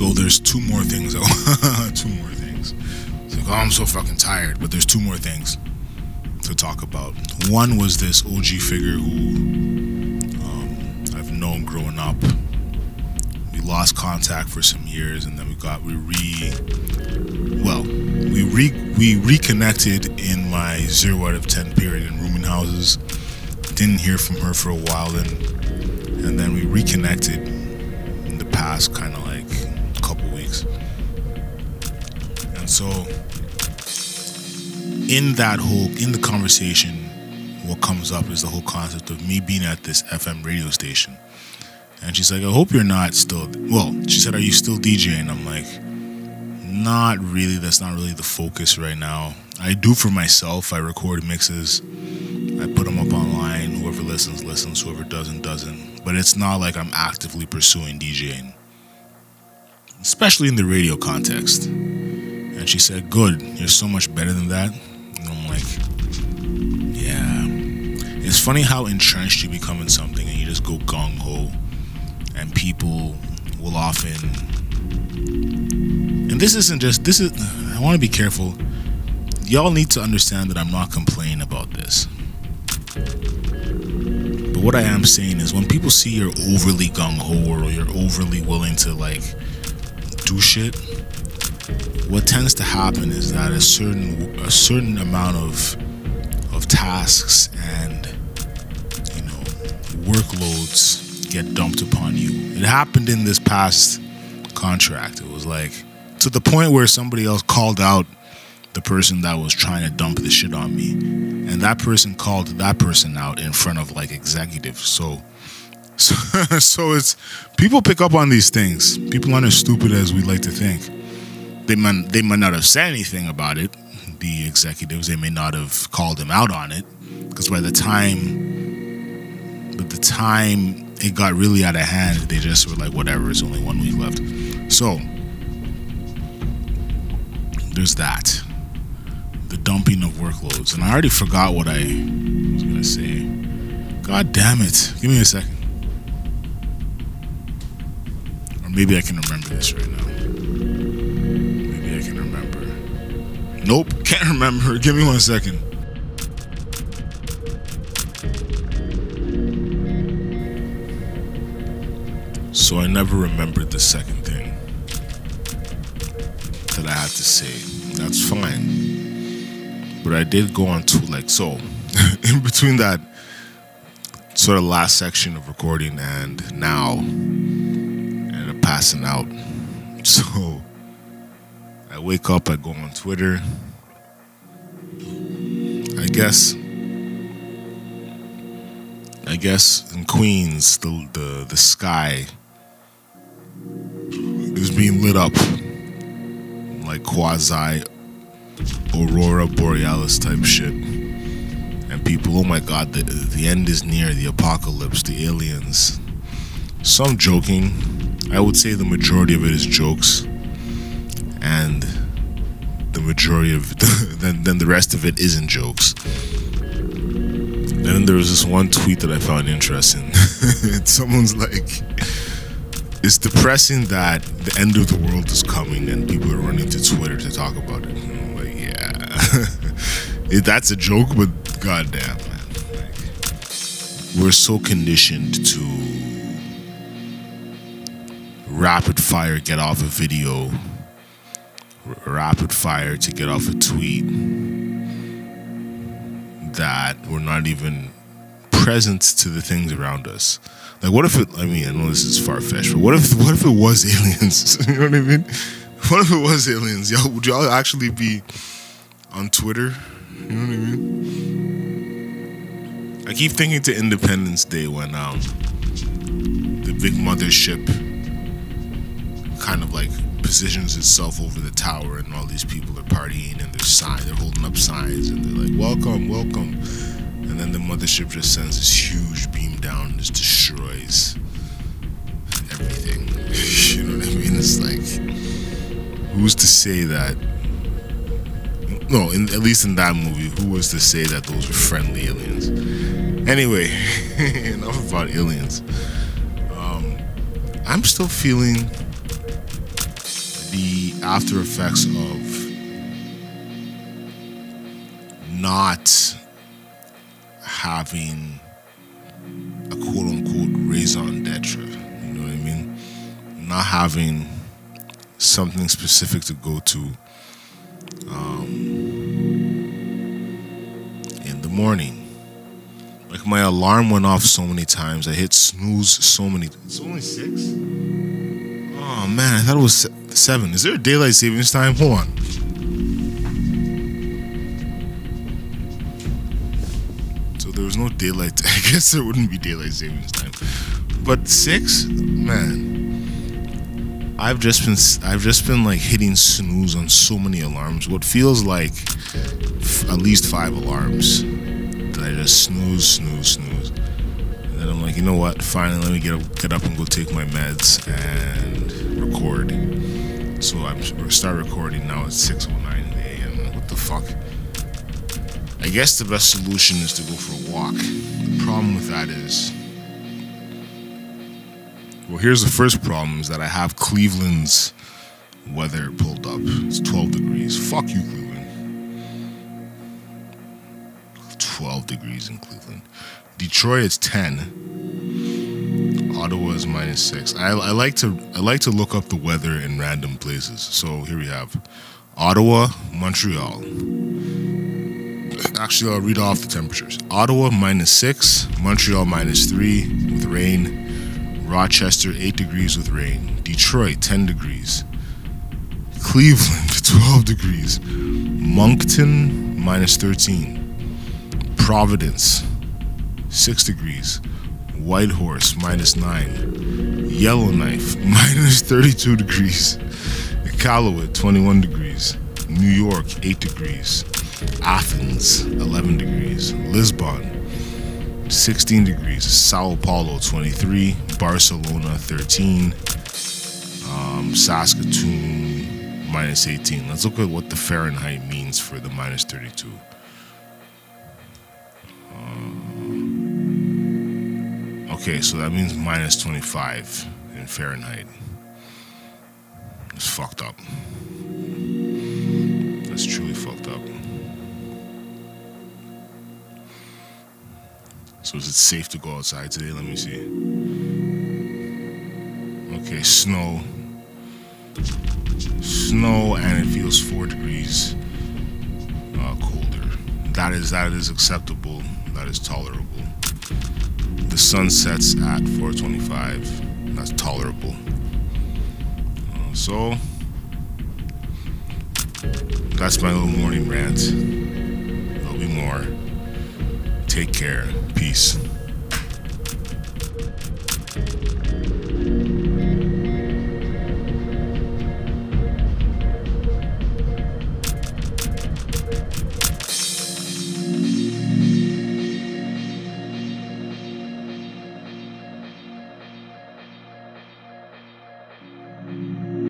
So there's two more things. Two more things. It's like, oh, I'm so fucking tired. But there's two more things to talk about. One was this OG figure who I've known growing up. We lost contact for some years, and then we reconnected in my 0 out of 10 period in rooming houses. Didn't hear from her for a while, and then we reconnected in the past, kind of like a couple weeks. And so in that whole, in the conversation, what comes up is the whole concept of me being at this FM radio station. And she's like, I hope you're not still, well, she said, are you still DJing? I'm like, not really, that's not really the focus right now. I do for myself, I record mixes, I put them up online, whoever listens, listens, whoever doesn't, doesn't. But it's not like I'm actively pursuing DJing, especially in the radio context. And she said, good, you're so much better than that. And I'm like, yeah. It's funny how entrenched you become in something and you just go gung-ho, and people will often, and this isn't just, this is, I want to be careful. Y'all need to understand that I'm not complaining about this. But what I am saying is when people see you're overly gung-ho or you're overly willing to like do shit, what tends to happen is that a certain amount of tasks and, you know, workloads get dumped upon you. It happened in this past contract. It was like to the point where somebody else called out the person that was trying to dump the shit on me, and that person called that person out in front of like executives. So it's, people pick up on these things. People aren't as stupid as we like to think. They might not have said anything about it, the executives, they may not have called them out on it, because by the time it got really out of hand, they just were like, whatever, it's only 1 week left. So there's that, the dumping of workloads. And I already forgot what I was gonna say. God damn it, give me a second. Or maybe I can remember this right now. Maybe I can remember. Nope, can't remember, give me 1 second. So I never remembered the second thing that I had to say. That's fine. But I did go on to, like, so in between that sort of last section of recording and now, and I'm passing out. So I wake up, I go on Twitter. I guess in Queens, the sky is being lit up like quasi Aurora Borealis type shit, and people, oh my god, the end is near, the apocalypse, the aliens. Some joking, I would say the majority of it is jokes, and the majority of then the rest of it isn't jokes. And then there was this one tweet that I found interesting. Someone's like, it's depressing that the end of the world is coming and people are running to Twitter to talk about it. And I'm like, yeah. That's a joke, but goddamn, man. Like, we're so conditioned to rapid fire get off a video, rapid fire to get off a tweet, that we're not even present to the things around us. Like, what if it, I mean, I know this is far-fetched, but what if it was aliens? You know what I mean? What if it was aliens? Y'all, would y'all actually be on Twitter? You know what I mean? I keep thinking to Independence Day when the big mothership kind of like positions itself over the tower and all these people are partying and they're holding up signs and they're like, welcome, welcome. And then the mothership just sends this huge beam down and just destroys everything. You know what I mean? It's like, who's to say that? No, at least in that movie, who was to say that those were friendly aliens? Anyway, enough about aliens. I'm still feeling the after effects of not having a quote-unquote raison d'etre, you know what I mean? Not having something specific to go to in the morning. Like, my alarm went off so many times. I hit snooze so many times. It's only 6? Oh, man, I thought it was 7. Is there a daylight savings time? Hold on. So there was no daylight. I guess there wouldn't be daylight savings time. But 6? Man. I've just been like hitting snooze on so many alarms. What feels like at least 5 alarms. I just snooze. And then I'm like, you know what? Finally, let me get up and go take my meds and record. So I start recording now at 6:09 a.m. What the fuck? I guess the best solution is to go for a walk. The problem with that is, well, here's the first problem: is that I have Cleveland's weather pulled up. It's 12 degrees. Fuck you, Cleveland. 12 degrees in Cleveland. Detroit is 10. Ottawa is -6. I like to look up the weather in random places. So here we have Ottawa, Montreal. Actually, I'll read off the temperatures. Ottawa -6, Montreal -3 with rain, Rochester 8 degrees with rain, Detroit 10 degrees, Cleveland 12 degrees, Moncton -13. Providence, 6 degrees. Whitehorse, -9. Yellowknife, -32 degrees. Iqaluit, 21 degrees. New York, 8 degrees. Athens, 11 degrees. Lisbon, 16 degrees. Sao Paulo, 23. Barcelona, 13. Saskatoon, -18. Let's look at what the Fahrenheit means for the -32. Okay, so that means -25 in Fahrenheit. It's fucked up. That's truly fucked up. So is it safe to go outside today? Let me see. Okay, snow. Snow, and it feels 4 degrees colder. That is acceptable. That is tolerable. The sun sets at 4:25. That's tolerable. So that's my little morning rant. There'll be more. Take care. Peace.